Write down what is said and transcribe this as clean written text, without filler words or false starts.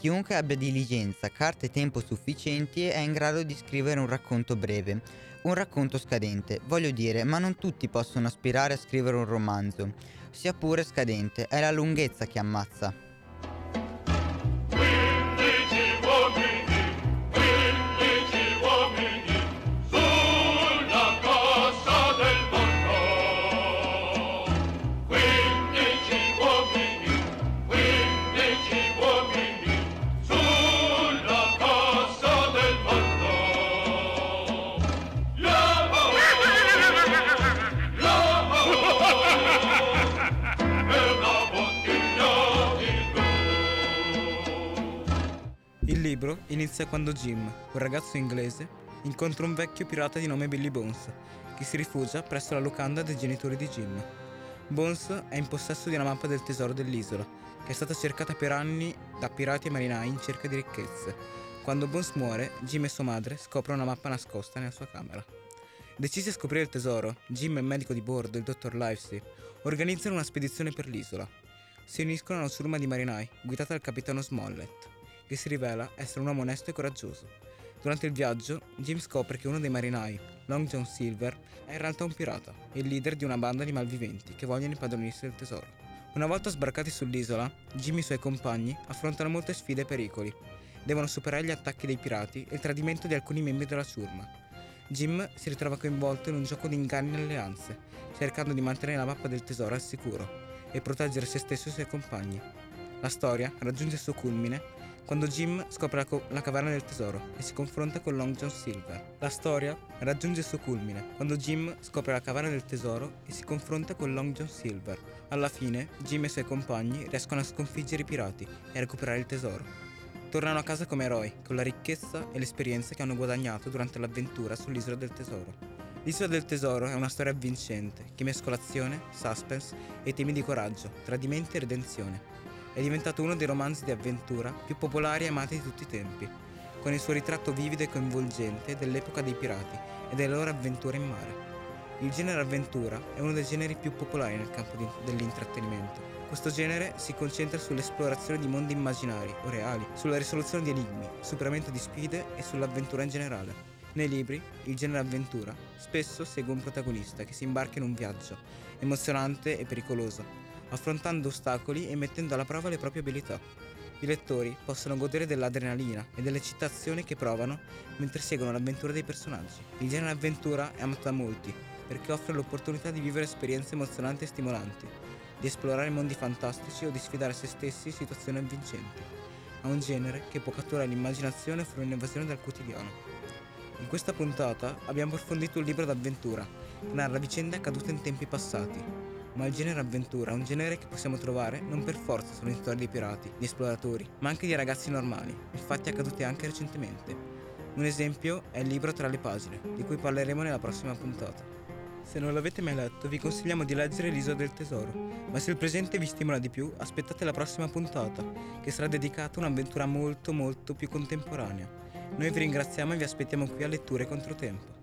Chiunque abbia diligenza, carta e tempo sufficienti è in grado di scrivere un racconto breve, un racconto scadente, voglio dire, ma non tutti possono aspirare a scrivere un romanzo, sia pure scadente, è la lunghezza che ammazza. Il libro inizia quando Jim, un ragazzo inglese, incontra un vecchio pirata di nome Billy Bones, che si rifugia presso la locanda dei genitori di Jim. Bones è in possesso di una mappa del tesoro dell'isola, che è stata cercata per anni da pirati e marinai in cerca di ricchezze. Quando Bones muore, Jim e sua madre scoprono una mappa nascosta nella sua camera. Decisi a scoprire il tesoro, Jim e il medico di bordo, il dottor Livesey, organizzano una spedizione per l'isola. Si uniscono a una ciurma di marinai, guidata dal capitano Smollett, che si rivela essere un uomo onesto e coraggioso. Durante il viaggio, Jim scopre che uno dei marinai, Long John Silver, è in realtà un pirata, il leader di una banda di malviventi che vogliono impadronirsi del tesoro. Una volta sbarcati sull'isola, Jim e i suoi compagni affrontano molte sfide e pericoli. Devono superare gli attacchi dei pirati e il tradimento di alcuni membri della ciurma. Jim si ritrova coinvolto in un gioco di inganni e alleanze, cercando di mantenere la mappa del tesoro al sicuro e proteggere se stesso e i suoi compagni. La storia raggiunge il suo culmine quando Jim scopre la caverna del tesoro e si confronta con Long John Silver. La storia raggiunge il suo culmine quando Jim scopre la caverna del tesoro e si confronta con Long John Silver. Alla fine, Jim e i suoi compagni riescono a sconfiggere i pirati e a recuperare il tesoro. Tornano a casa come eroi, con la ricchezza e l'esperienza che hanno guadagnato durante l'avventura sull'isola del tesoro. L'isola del tesoro è una storia avvincente che mescola azione, suspense e temi di coraggio, tradimento e redenzione. È diventato uno dei romanzi di avventura più popolari e amati di tutti i tempi, con il suo ritratto vivido e coinvolgente dell'epoca dei pirati e delle loro avventure in mare. Il genere avventura è uno dei generi più popolari nel campo dell'intrattenimento. Questo genere si concentra sull'esplorazione di mondi immaginari o reali, sulla risoluzione di enigmi, superamento di sfide e sull'avventura in generale. Nei libri, il genere avventura spesso segue un protagonista che si imbarca in un viaggio emozionante e pericoloso, affrontando ostacoli e mettendo alla prova le proprie abilità. I lettori possono godere dell'adrenalina e dell'eccitazione che provano mentre seguono l'avventura dei personaggi. Il genere avventura è amato da molti perché offre l'opportunità di vivere esperienze emozionanti e stimolanti, di esplorare mondi fantastici o di sfidare se stessi in situazioni avvincenti. È un genere che può catturare l'immaginazione e offrire un'invasione dal quotidiano. In questa puntata abbiamo approfondito un libro d'avventura che narra vicende accadute in tempi passati. Ma il genere avventura è un genere che possiamo trovare non per forza solo in storie di pirati, di esploratori, ma anche di ragazzi normali, infatti accadute anche recentemente. Un esempio è il libro Tra le pagine, di cui parleremo nella prossima puntata. Se non l'avete mai letto, vi consigliamo di leggere L'isola del tesoro, ma se il presente vi stimola di più, aspettate la prossima puntata, che sarà dedicata a un'avventura molto molto più contemporanea. Noi vi ringraziamo e vi aspettiamo qui a Letture Controtempo.